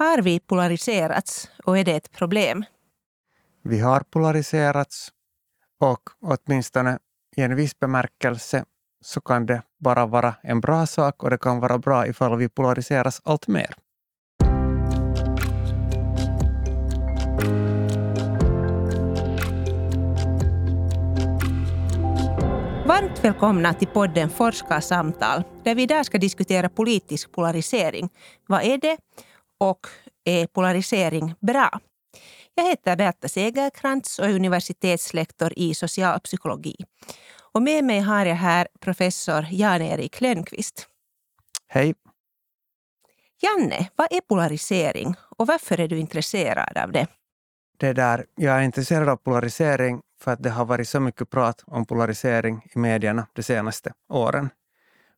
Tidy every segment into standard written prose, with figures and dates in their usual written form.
Har vi polariserats och är det ett problem? Vi har polariserats och åtminstone i en viss bemärkelse så kan det bara vara en bra sak och det kan vara bra ifall vi polariseras allt mer. Varmt välkomna till podden Forskarsamtal där vi idag ska diskutera politisk polarisering. Vad är det och är polarisering bra? Jag heter Beata Segercrantz och är universitetslektor i socialpsykologi. Och med mig har jag här professor Jan-Erik Lönnqvist. Hej. Janne, vad är polarisering och varför är du intresserad av det? Jag är intresserad av polarisering för att det har varit så mycket prat om polarisering i medierna de senaste åren.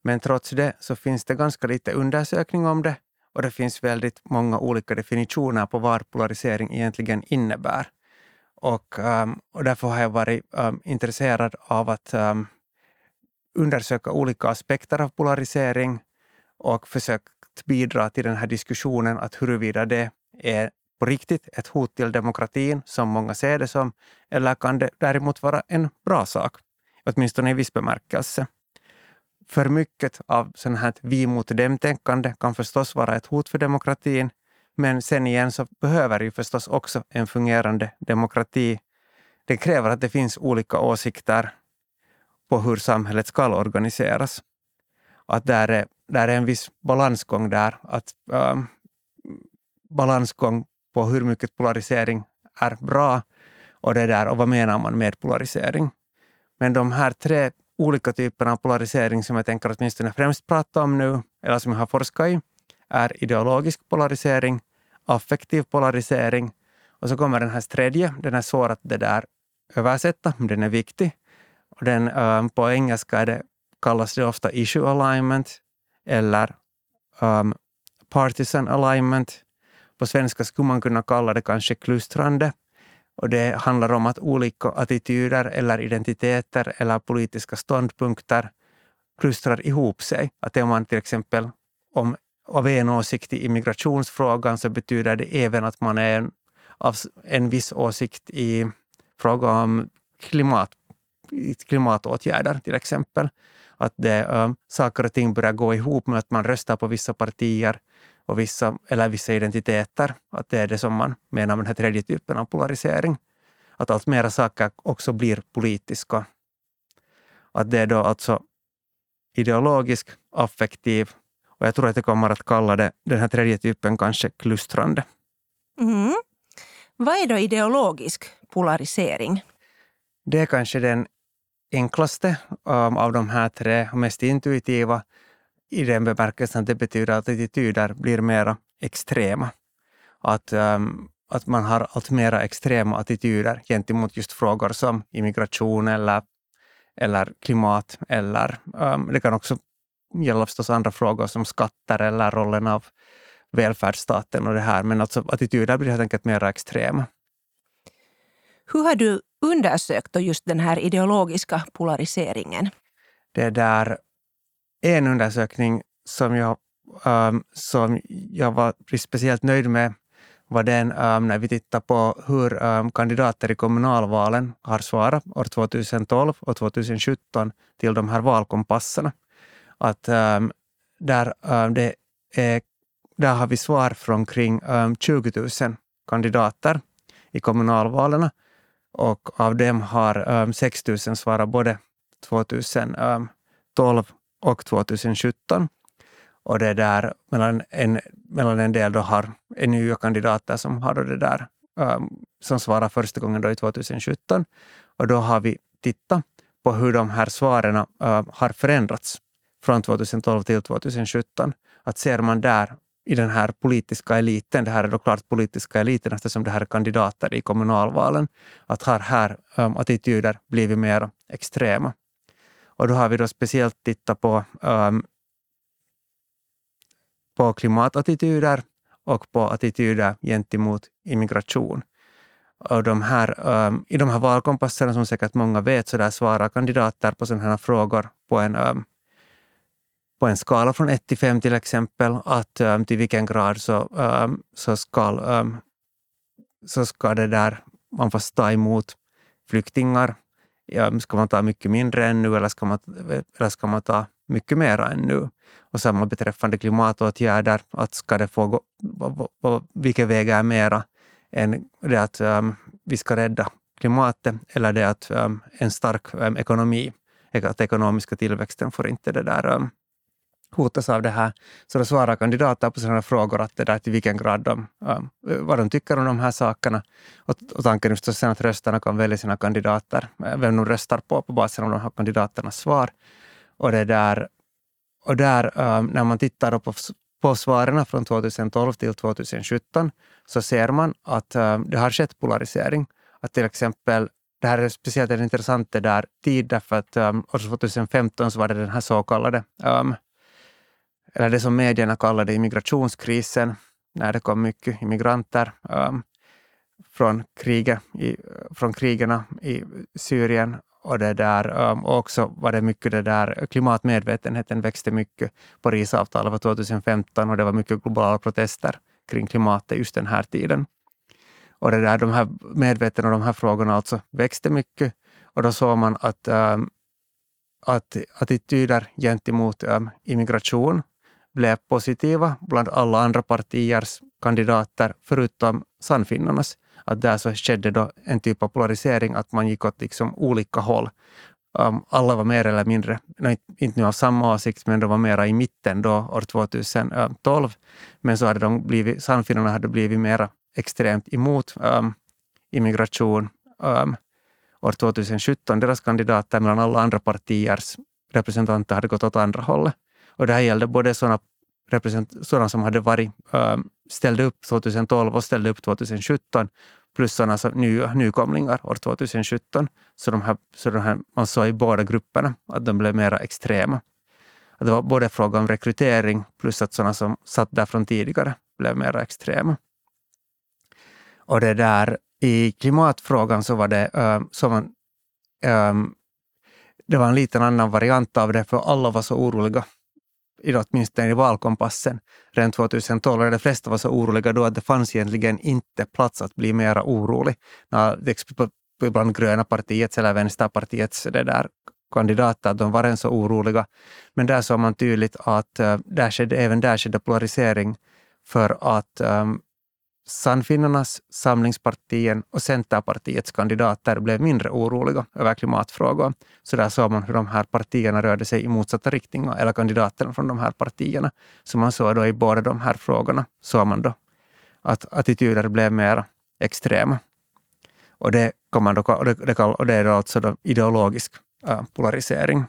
Men trots det så finns det ganska lite undersökning om det och det finns väldigt många olika definitioner på vad polarisering egentligen innebär. Och därför har jag varit intresserad av att undersöka olika aspekter av polarisering och försökt bidra till den här diskussionen att huruvida det är på riktigt ett hot till demokratin som många ser det som, eller kan det däremot vara en bra sak, åtminstone i viss bemärkelse. För mycket av sådant här vi mot dem-tänkande kan förstås vara ett hot för demokratin, men sen igen så behöver ju förstås också en fungerande demokrati. Det kräver att det finns olika åsikter på hur samhället ska organiseras. Att där är en viss balansgång där, att balansgång på hur mycket polarisering är bra och det där och vad menar man med polarisering. Men de här tre olika typerna av polarisering som jag tänker åtminstone främst prata om nu eller som jag har forskat i är ideologisk polarisering, affektiv polarisering och så kommer den här tredje, den är svår att det där översätta, men den är viktig. Och den på engelska kallas det ofta issue alignment eller partisan alignment. På svenska skulle man kunna kalla det kanske klustrande. Och det handlar om att olika attityder eller identiteter eller politiska ståndpunkter klustrar ihop sig. Att om man till exempel av en åsikt i immigrationsfrågan så betyder det även att man är av en viss åsikt i fråga om klimatåtgärder till exempel. Att saker och ting börjar gå ihop med att man röstar på vissa partier och vissa identiteter, att det är det som man menar med den här tredje typen av polarisering. Att allt mera saker också blir politiska. Att det är då alltså ideologisk, affektiv, och jag tror att jag kommer att kalla det, den här tredje typen kanske klustrande. Mm. Vad är då ideologisk polarisering? Det är kanske den enklaste av de här tre, mest intuitiva. I den bemärkelsen att det betyder att attityder blir mer extrema. Att man har allt mer extrema attityder gentemot just frågor som immigration eller klimat. Eller, det kan också gälla förstås andra frågor som skatter eller rollen av välfärdsstaten och det här. Men alltså, attityder blir helt enkelt mer extrema. Hur har du undersökt just den här ideologiska polariseringen? En undersökning som jag var speciellt nöjd med var den när vi tittar på hur kandidater i kommunalvalen har svarat år 2012 och 2017 till de här valkompassarna. Att, där har vi svar från kring 20 000 kandidater i kommunalvalerna och av dem har 6 000 svarat både 2012 och 2017. Och det där mellan en del då har en nya kandidater som har det där som svarar första gången då i 2017. Och då har vi tittat på hur de här svaren har förändrats från 2012 till 2017. Att ser man där i den här politiska eliten, det här är då klart politiska eliten eftersom det här är kandidater i kommunalvalen, att här attityder blivit mer extrema. Och då har vi då speciellt tittat på klimatattityder och på attityder gentemot immigration. Och i de här valkompasserna som säkert många vet så där svarar kandidater på sådana här frågor på en på en skala från 1 till 5 till exempel, att till vilken grad så ska det där man fast ta emot flyktingar. Ska man ta mycket mindre än nu, eller ska man ta mycket mer än nu? Och samma beträffande klimatåtgärder, att ska det få gå, vilka vägar är mera än det att vi ska rädda klimatet, eller det att en stark ekonomi, att ekonomiska tillväxten får inte det där hotas av det här. Så då svarar kandidater på sådana frågor att det där till vilken grad de, vad de tycker om de här sakerna. Och tanken är förstås att röstarna kan välja sina kandidater, vem de röstar på basen av de här kandidaternas svar. Och där när man tittar på svaren från 2012 till 2017 så ser man att det har skett polarisering. Att till exempel, det här är speciellt intressant det där tid, därför att år 2015 så var det den här så kallade, eller det som medierna kallade immigrationskrisen, när det kom mycket immigranter från krigarna i Syrien. Och det där också var det mycket det där klimatmedvetenheten växte mycket. Parisavtalet var 2015 och det var mycket globala protester kring klimatet just den här tiden. Och det där, de här medvetna och de här frågorna alltså växte mycket. Och då såg man att attityder gentemot immigration blev positiva bland alla andra partiers kandidater förutom Sannfinnarnas. Att där så skedde då en typ av polarisering, att man gick åt liksom olika håll. Alla var mer eller mindre, inte nu av samma åsikt, men de var mera i mitten då år 2012. Men så hade Sannfinnarna hade blivit mera extremt emot immigration år 2017. Deras kandidater mellan alla andra partiers representanter hade gått åt andra hållet. Och det här gällde både sådana som hade varit ställde upp 2012 och ställde upp 2017, plus sådana som nykomlingar år 2017. Så de här, man såg i båda grupperna att de blev mera extrema. Att det var både fråga om rekrytering plus att sådana som satt där från tidigare blev mera extrema. Och det där i klimatfrågan så var det det var en liten annan variant av det, för alla var så oroliga. Åtminstone i valkompassen redan 2012, de flesta var så oroliga då att det fanns egentligen inte plats att bli mera orolig. Bland gröna partiets eller vänsterpartiets kandidater, de var än så oroliga. Men där såg man tydligt att där skedde polarisering, för att Sannfinnarnas, Samlingspartien och Centerpartiets kandidater blev mindre oroliga över klimatfrågor. Så där såg man hur de här partierna rörde sig i motsatta riktningar, eller kandidaterna från de här partierna. Så man såg då i båda de här frågorna såg man då att attityder blev mer extrema. Och det kan man då, och det är alltså då ideologisk polarisering.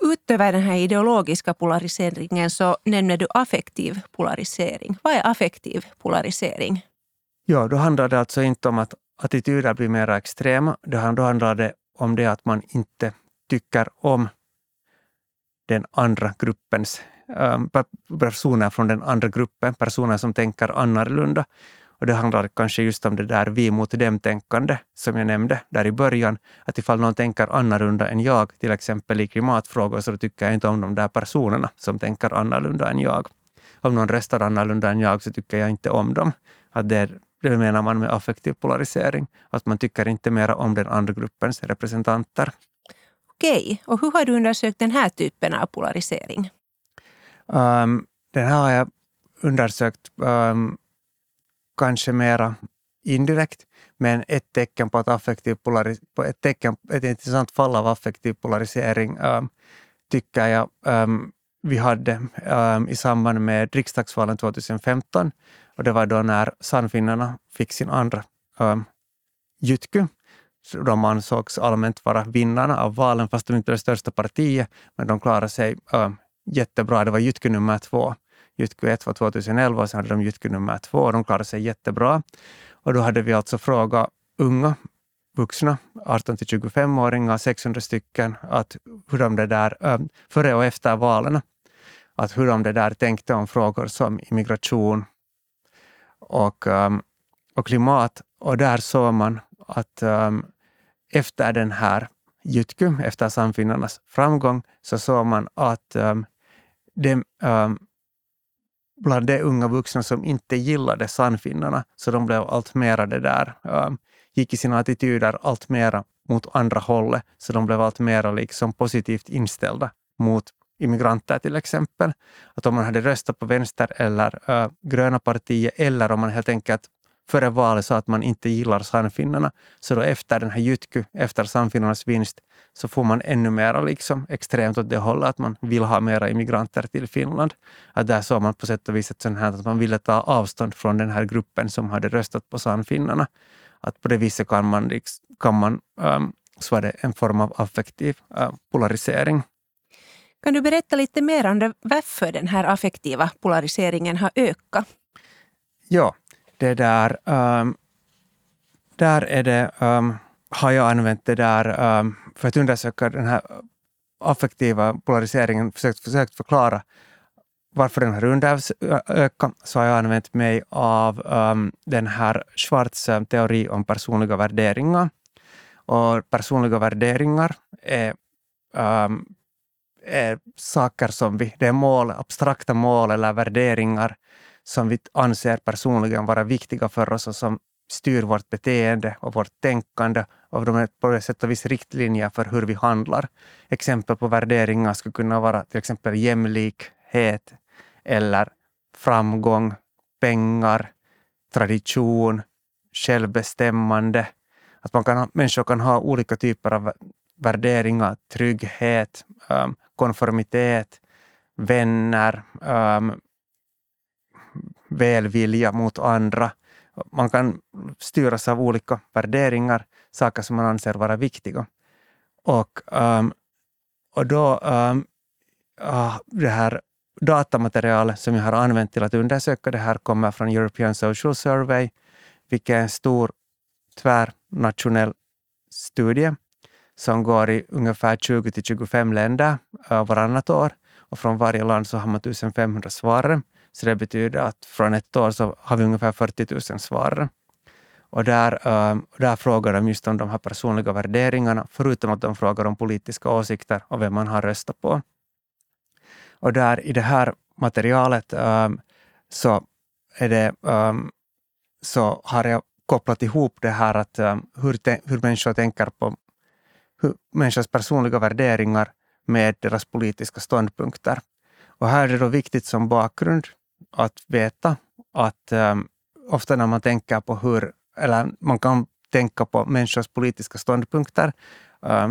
Utöver den här ideologiska polariseringen så nämner du affektiv polarisering. Vad är affektiv polarisering? Ja, då handlar det alltså inte om att attityder blir mer extrema. Då handlar det om det att man inte tycker om den andra gruppens personer från den andra gruppen. Personer som tänker annorlunda. Och det handlar kanske just om det där vi mot dem-tänkande som jag nämnde där i början. Att ifall någon tänker annorlunda än jag, till exempel i klimatfrågor, så tycker jag inte om de där personerna som tänker annorlunda än jag. Om någon röstar annorlunda än jag så tycker jag inte om dem. Att det menar man med affektiv polarisering. Att man tycker inte mer om den andra gruppens representanter. Okej, och hur har du undersökt den här typen av polarisering? Den här har jag undersökt kanske mera indirekt, men ett tecken på ett intressant fall av affektiv polarisering tycker jag vi hade i samband med riksdagsvalen 2015, och det var då när Sannfinnarna fick sin andra jytky. De ansågs allmänt vara vinnarna av valen, fast de inte var det största partiet, men de klarade sig jättebra. Det var jytky nummer 2. Jytky 1 var 2011 och sen hade de jytky nummer 2 och de klarade sig jättebra. Och då hade vi alltså frågat unga vuxna, 18-25-åringar, 600 stycken, att hur de där före och efter valen, att hur de där tänkte om frågor som immigration och klimat. Och där såg man att efter den här Jytky efter Sannfinnarnas framgång så såg man att bland de unga vuxna som inte gillade Sannfinnarna så de blev allt mera det där, gick i sina attityder allt mera mot andra hållet, så de blev allt mera liksom positivt inställda mot immigranter till exempel. Att om man hade röstat på vänster eller gröna partier eller om man helt enkelt före valet sa att man inte gillar Sannfinnarna, så då efter den här Jytky, efter Sannfinnarnas vinst, så får man ännu mera liksom extremt åt det hållet att man vill ha mera immigranter till Finland. Att där såg man på sätt och vis ett sånt här, att man ville ta avstånd från den här gruppen som hade röstat på Sannfinnarna. Att på det viset kan man så är det en form av affektiv polarisering. Kan du berätta lite mer om varför den här affektiva polariseringen har ökat? Ja, det där, har jag använt det där för att undersöka den här affektiva polariseringen, försökt förklara varför den här ökar, så har jag använt mig av den här Schwarz teori om personliga värderingar. Och personliga värderingar är saker som det är mål, abstrakta mål eller värderingar som vi anser personligen vara viktiga för oss och som styr vårt beteende och vårt tänkande, och de är på sätt och vis riktlinjer för hur vi handlar. Exempel på värderingar skulle kunna vara till exempel jämlikhet eller framgång, pengar, tradition, självbestämmande. Att människor kan ha olika typer av värderingar, trygghet, konformitet, vänner, välvilja mot andra. Man kan styras av olika värderingar, saker som man anser vara viktiga. Och då det här datamaterialet som jag har använt till att undersöka det här kommer från European Social Survey, vilket är en stor tvärnationell studie som går i ungefär 20-25 länder varannat år, och från varje land så har man 1500 svarare. Så det betyder att från ett år så har vi ungefär 40 000 svarare. Och där frågar de just om de här personliga värderingarna, förutom att de frågar om politiska åsikter och vem man har röstat på. Och där i det här materialet så har jag kopplat ihop det här att hur människor tänker på hur människors personliga värderingar med deras politiska ståndpunkter. Och här är det då viktigt som bakgrund att veta att ofta när man tänker på man kan tänka på människors politiska ståndpunkter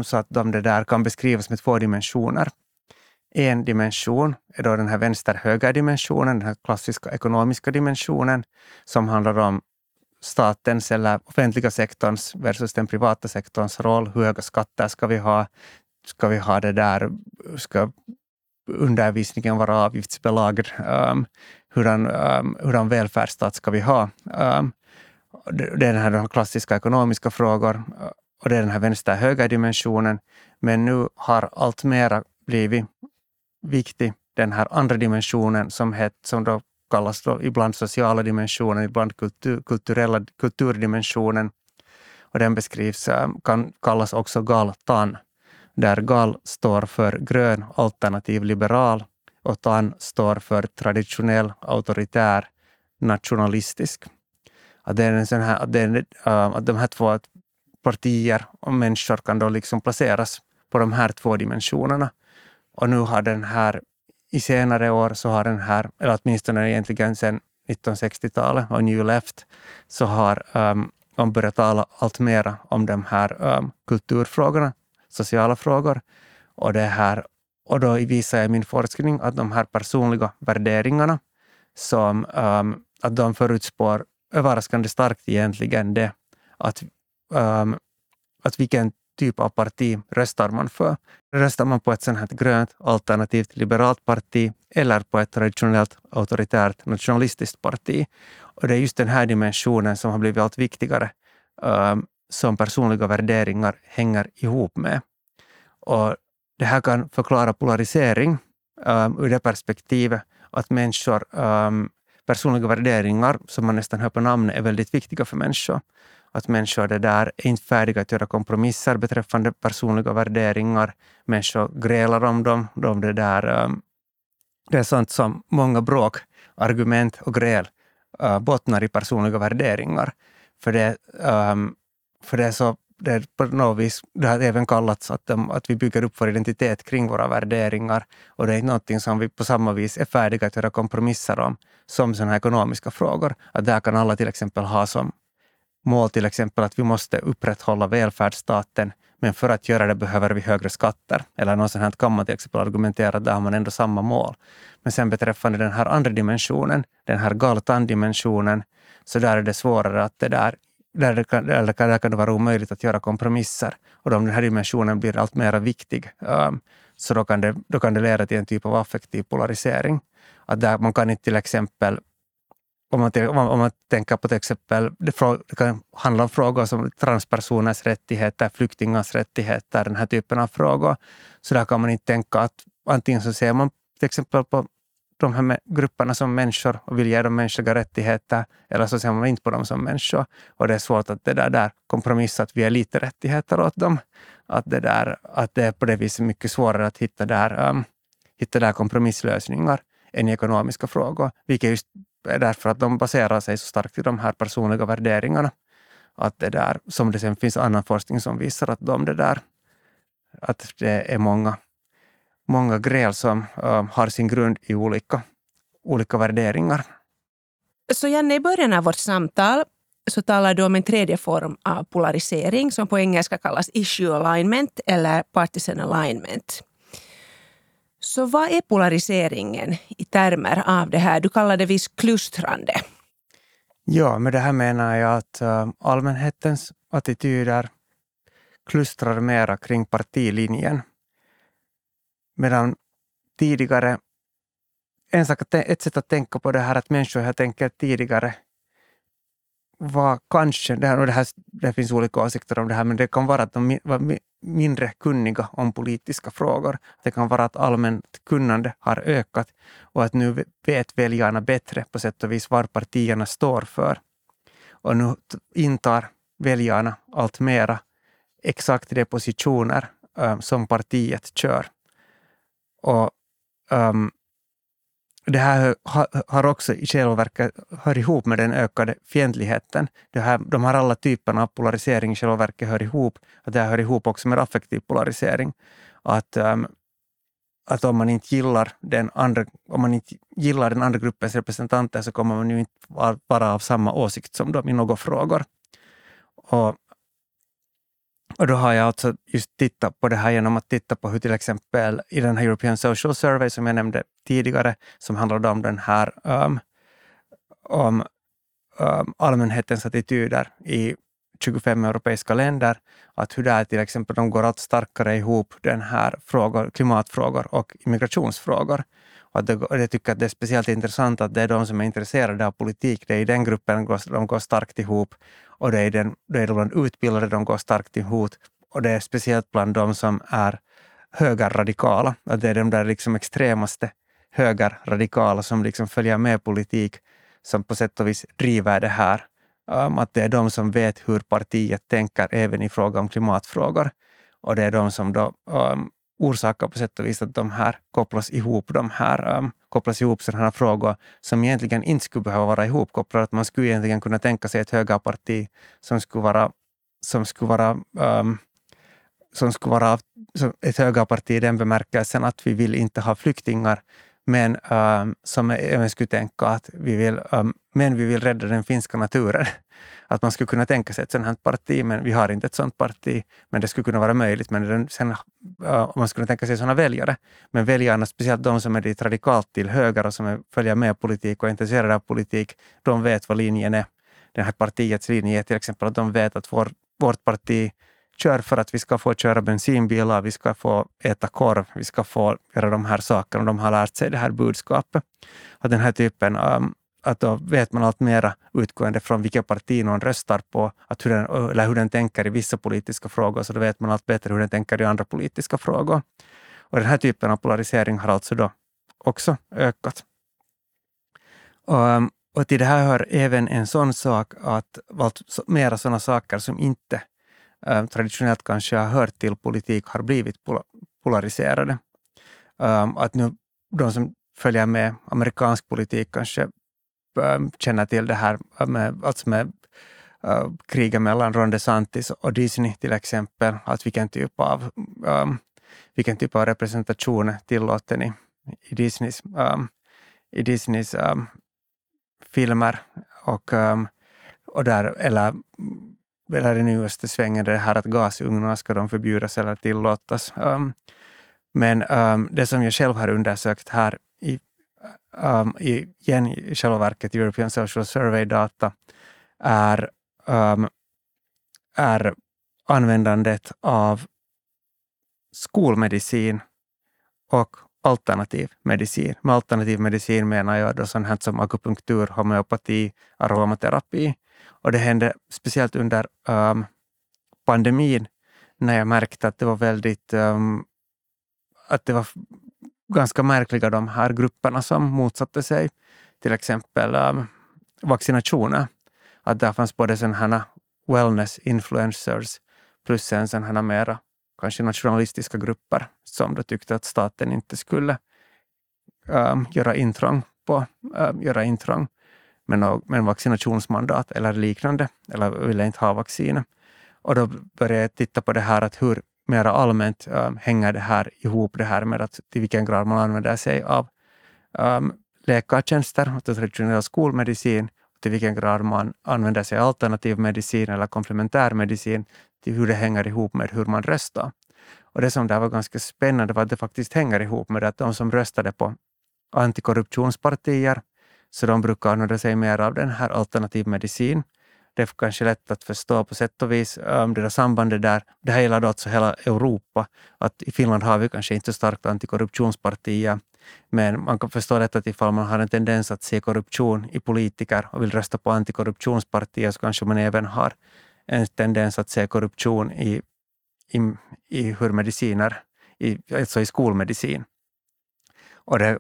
så att det där kan beskrivas med två dimensioner. En dimension är då den här vänster-höger dimensionen, den här klassiska ekonomiska dimensionen som handlar om statens eller offentliga sektorns versus den privata sektorns roll. Hur höga skatter ska vi ha? Ska vi ha det där? Ska undervisningen vara avgiftsbelagd? Hurdan välfärdsstat ska vi ha? Det är de här klassiska ekonomiska frågor, och det är den här vänster-höger dimensionen. Men nu har allt mera blivit viktig den här andra dimensionen som då kallas då ibland sociala dimensionen, ibland kulturdimensionen. Och den beskrivs, kan kallas också GAL-TAN. Där GAL står för grön alternativ liberal och TAN står för traditionell autoritär nationalistisk. Att de här två partier och människor kan då liksom placeras på de här två dimensionerna. Och nu har den här i senare år så har den här, eller åtminstone egentligen sedan 1960-talet och New Left, så har de börjat tala allt mer om de här kulturfrågorna, sociala frågor. Och då visar jag i min forskning att de här personliga värderingarna som att de förutspår överraskande starkt egentligen det att vilken typ av parti röstar man för. Röstar man på ett sånt här grönt, alternativt liberalt parti eller på ett traditionellt, auktoritärt, nationalistiskt parti. Och det är just den här dimensionen som har blivit allt viktigare som personliga värderingar hänger ihop med. Och det här kan förklara polarisering ur det perspektivet att personliga värderingar som man nästan hör på namn är väldigt viktiga för människor. att människor är inte färdiga att göra kompromisser beträffande personliga värderingar. Människor grälar om dem. Det är sånt som många bråk, argument och gräl bottnar i personliga värderingar. För det är så, det är på något vis, det har även kallats att vi bygger upp vår identitet kring våra värderingar, och det är någonting som vi på samma vis är färdiga att göra kompromisser om, som sådana här ekonomiska frågor. Att där kan alla till exempel ha som mål till exempel att vi måste upprätthålla välfärdsstaten, men för att göra det behöver vi högre skatter. Eller något sånt här kan man till exempel argumentera, där har man ändå samma mål. Men sen beträffande den här andra dimensionen, den här GAL-TAN-dimensionen, så där är det svårare att det där kan det vara omöjligt att göra kompromisser. Och om den här dimensionen blir allt mer viktig, så då kan det leda till en typ av affektiv polarisering. Att där man kan inte till exempel, om man tänker på till exempel, det kan handla om frågor som transpersoners rättigheter, flyktingars rättigheter, den här typen av frågor. Så där kan man inte tänka att antingen så ser man till exempel på de här grupperna som människor och vill ge dem mänskliga rättigheter, eller så ser man inte på dem som människor. Och det är svårt att det där kompromissa att vi är lite rättigheter åt dem. Att det är på det viset mycket svårare att hitta där kompromisslösningar än i ekonomiska frågor. Vilket just är därför att de baserar sig så starkt i de här personliga värderingarna. Att det där, som det sen finns annan forskning som visar att att det är många gräl som har sin grund i olika värderingar. Så Janne, i början av vårt samtal så talar du om en tredje form av polarisering som på engelska kallas issue alignment eller partisan alignment. Så vad är polariseringen i termer av det här? Du kallar det visst klustrande. Ja, men det här menar jag att allmänhetens attityder klustrar mera kring partilinjen. Medan tidigare, ett sätt att tänka på det här att människor här tänker tidigare var kanske, det finns olika åsikter om det här, men det kan vara att de var mindre kunniga om politiska frågor. Det kan vara att allmänt kunnande har ökat och att nu vet väljarna bättre på sätt och vis vad partierna står för. Och nu intar väljarna allt mera exakt de positioner som partiet kör. Och det här har också i själva verket hör ihop med den ökade fientligheten. De här alla typerna av polarisering i själva verket hör ihop. Och det här hör ihop också med affektiv polarisering. Att om man inte gillar den andra gruppens representanter, så kommer man ju inte vara av samma åsikt som de i några frågor. Och då har jag alltså just tittat på det här genom att titta på hur till exempel i den här European Social Survey som jag nämnde tidigare, som handlade om den här om allmänhetens attityder i 25 europeiska länder, att hur där till exempel de går allt starkare ihop den här frågor, klimatfrågor och immigrationsfrågor. Och jag tycker att det är speciellt intressant att det är de som är intresserade av politik, det är i den gruppen de går starkt ihop, och det är bland utbildade de går starkt ihop, och det är speciellt bland de som är högerradikala, att det är de där liksom extremaste högerradikala som liksom följer med politik, som på sätt och vis driver det här, att det är de som vet hur partiet tänker även i fråga om klimatfrågor, och det är de som då orsakar på sätt och vis att de här kopplas ihop sådana här frågor som egentligen inte skulle behöva vara ihopkopplade. Att man skulle egentligen kunna tänka sig ett högerparti som skulle vara ett högerparti i den bemärkelsen att vi vill inte ha flyktingar, men som även skulle tänka att vi vill rädda den finska naturen. Att man skulle kunna tänka sig ett sådant här parti, men vi har inte ett sådant parti, men det skulle kunna vara möjligt. Men sen, man skulle tänka sig sådana väljare, men väljarna, speciellt de som är dit radikalt till höger och som följer med politik och är intresserade av politik, de vet vad linjen är. Den här partiets linje är till exempel att de vet att vårt parti kör för att vi ska få köra bensinbilar, vi ska få äta korv, vi ska få göra de här sakerna. De har lärt sig det här budskapet. Och den här typen att då vet man allt mera utgående från vilka partier någon röstar på, att hur den tänker i vissa politiska frågor, så då vet man allt bättre hur den tänker i andra politiska frågor. Och den här typen av polarisering har alltså då också ökat. Och Och till det här hör även en sån sak att mera sådana saker som inte traditionellt kanske har hört till politik har blivit polariserade. Att nu de som följer med amerikansk politik kanske känner till det här med kriget mellan Ron DeSantis och Disney till exempel. Att vilken typ av representation tillåter ni i Disneys filmer och där eller den nyaste svängen det här att gasugnar ska de förbjudas eller tillåtas. Men det som jag själv har undersökt här i själva verket European Social Survey data är användandet av skolmedicin och alternativ medicin. Med alternativ medicin menar jag då sånt här som akupunktur, homeopati, aromaterapi. Och det hände speciellt under pandemin när jag märkte att det var väldigt att det var ganska märkliga de här grupperna som motsatte sig till exempel vaccinationer. Att där fanns både sån här wellness influencers plus en sån här mera kanske nationalistiska grupper som då tyckte att staten inte skulle göra intrång med vaccinationsmandat eller liknande, eller ville inte ha vacciner. Och då började jag titta på det här att hur mer allmänt hänger det här ihop, det här med att till vilken grad man använder sig av läkartjänster och traditionell skolmedicin, till vilken grad man använder sig av alternativ medicin eller komplementärmedicin, till hur det hänger ihop med hur man röstar. Och det som där var ganska spännande var att det faktiskt hänger ihop med att de som röstade på antikorruptionspartier, så de brukar använda sig mer av den här alternativ medicin. Det är kanske lätt att förstå på sätt och vis det där sambandet där. Det här gäller alltså hela Europa. Att i Finland har vi kanske inte starkt antikorruptionspartier. Men man kan förstå detta att ifall man har en tendens att se korruption i politiker och vill rösta på antikorruptionspartier, så kanske man även har en tendens att se korruption i hur mediciner, alltså i skolmedicin. Och det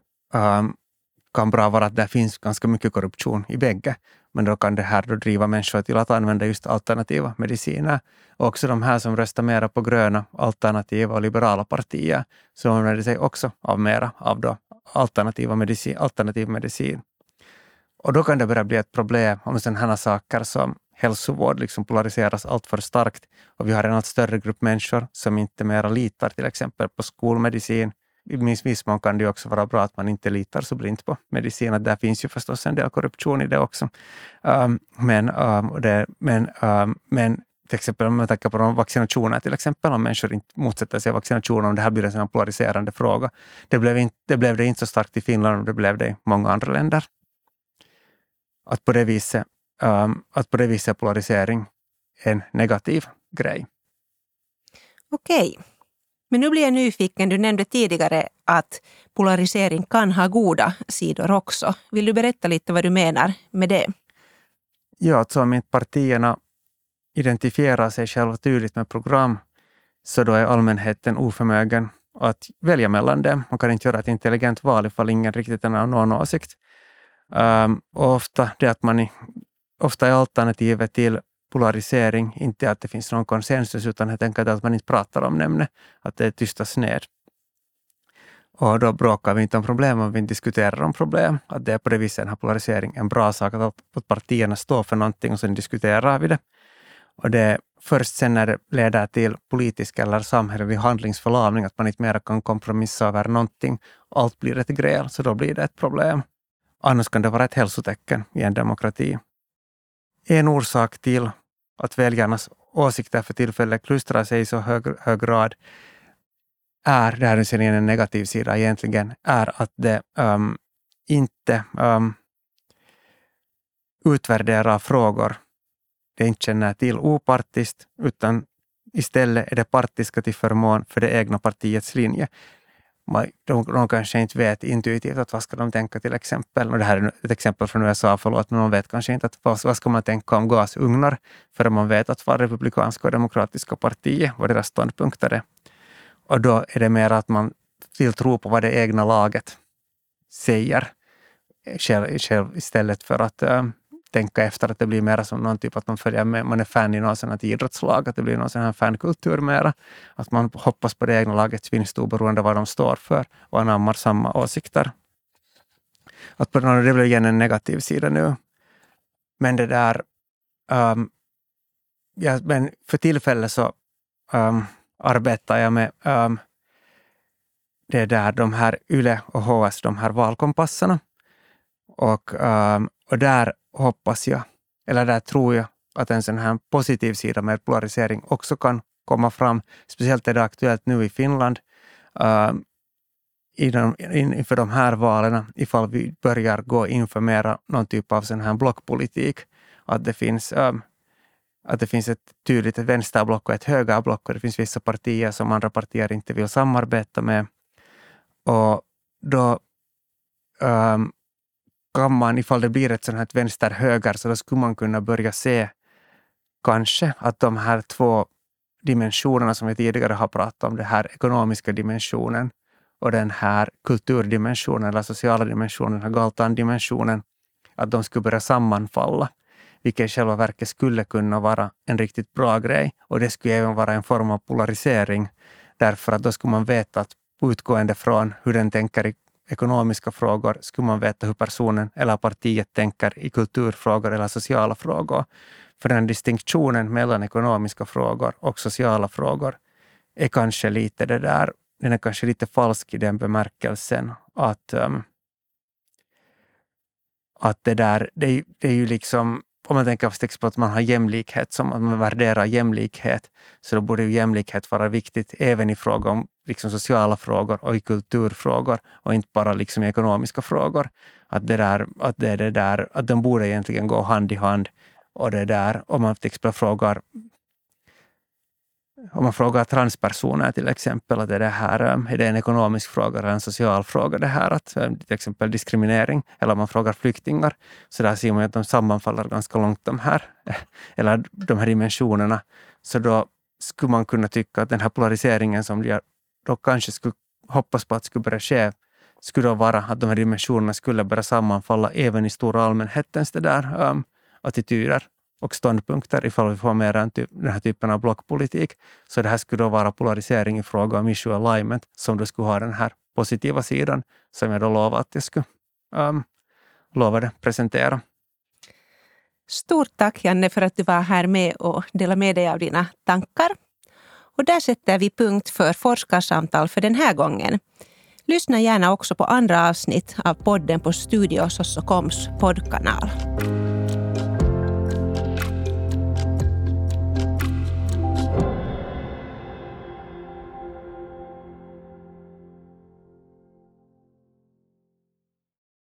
kan bra vara att det finns ganska mycket korruption i bägge. Men då kan det här då driva människor till att använda just alternativa mediciner. Och också de här som röstar mera på gröna, alternativa och liberala partier, så använder sig också av mera av då alternativ medicin. Och då kan det börja bli ett problem om sådana här saker som hälsovård liksom polariseras allt för starkt. Och vi har en allt större grupp människor som inte mera litar till exempel på skolmedicin. I minst viss mån kan det också vara bra att man inte litar så blint på medicin. Att där finns ju förstås en del korruption i det också. Men till exempel om man tänker på de vaccinationer till exempel, om människor inte motsätter sig vaccinationer, om det här blir en sån polariserande fråga. Det blev inte så starkt i Finland, och det blev det i många andra länder. Att på det viset är polarisering en negativ grej. Okej. Men nu blir jag nyfiken, du nämnde tidigare att polarisering kan ha goda sidor också. Vill du berätta lite vad du menar med det? Ja, alltså om inte partierna identifierar sig själva tydligt med program, så då är allmänheten oförmögen att välja mellan dem. Man kan inte göra ett intelligent val ifall ingen riktigt har någon åsikt. Och ofta är alternativet till polarisering inte att det finns någon konsensus, utan helt enkelt att man inte pratar om ämne, att det tystas ner. Och då bråkar vi inte om problem, och vi diskuterar om problem. Att det är på det viset den här polariseringen en bra sak, att partierna står för någonting och sen diskuterar vi det. Och det är först sen när det leder till politisk eller samhällelig handlingsförlamning, att man inte mer kan kompromissa över någonting. Allt blir ett gräl, så då blir det ett problem. Annars kan det vara ett hälsotecken i en demokrati. En orsak till att väljarnas åsikter för tillfället klustrar sig i så hög grad är, det här är en negativ sida egentligen, är att det inte utvärderar frågor. Det inte känner till opartiskt, utan istället är det partiska till förmån för det egna partiets linje. De kanske inte vet intuitivt att vad ska de tänka till exempel, och det här är ett exempel från USA, men de vet kanske inte att vad ska man tänka om gasugnar, för man vet att vad republikanska och demokratiska partier, vad deras ståndpunkter är. Och då är det mer att man vill tro på vad det egna laget säger själv istället för att tänka efter, att det blir mer som någon typ att man följer med, man är fan i någon sån här idrottslag, att det blir någon sån här fankultur mera, att man hoppas på det egna lagets vinst oberoende vad de står för och anammar samma åsikter. Att på något, det blir igen en negativ sida nu. Men det där men för tillfället så arbetar jag med det där, de här Yle och HS, de här valkompassarna. Och där hoppas jag, eller där tror jag, att en sån här positiv sida med polarisering också kan komma fram. Speciellt är det aktuellt nu i Finland inför de här valen, ifall vi börjar gå inför mera någon typ av sån här blockpolitik. Att det finns ett tydligt vänsterblock och ett högerblock, och det finns vissa partier som andra partier inte vill samarbeta med. Och då kan man, ifall det blir ett sådant här vänster-höger, så då skulle man kunna börja se kanske att de här två dimensionerna som vi tidigare har pratat om, den här ekonomiska dimensionen och den här kulturdimensionen eller sociala dimensionen, den här GAL-TAN-dimensionen, att de skulle börja sammanfalla. Vilket i själva verket skulle kunna vara en riktigt bra grej, och det skulle även vara en form av polarisering, därför att då skulle man veta att utgående från hur den tänker i ekonomiska frågor skulle man veta hur personen eller partiet tänker i kulturfrågor eller sociala frågor. För den distinktionen mellan ekonomiska frågor och sociala frågor är kanske lite det där, den är kanske lite falsk i den bemärkelsen att det där, det är ju liksom, om man tänker på att man har jämlikhet, som att man värderar jämlikhet, så då borde ju jämlikhet vara viktigt även i fråga om liksom sociala frågor och i kulturfrågor och inte bara liksom i ekonomiska frågor. Att de borde egentligen gå hand i hand, och det där, om man till exempel frågar transpersoner till exempel, att det här är det en ekonomisk fråga eller en social fråga, det här, att till exempel diskriminering, eller om man frågar flyktingar, så där ser man att de sammanfaller ganska långt, de här, eller de här dimensionerna. Så då skulle man kunna tycka att den här polariseringen som de då kanske skulle hoppas på att skulle börja ske, skulle då vara att de här dimensionerna skulle börja sammanfalla även i stora allmänhetens det där attityder och ståndpunkter, ifall vi får mer den här typen av blockpolitik. Så det här skulle då vara polarisering i fråga om issue alignment, som då skulle ha den här positiva sidan som jag då lovade att jag skulle presentera. Stort tack, Janne, för att du var här med och delade med dig av dina tankar. Och där sätter vi punkt för Forskarsamtal för den här gången. Lyssna gärna också på andra avsnitt av podden på Studios.coms poddkanal.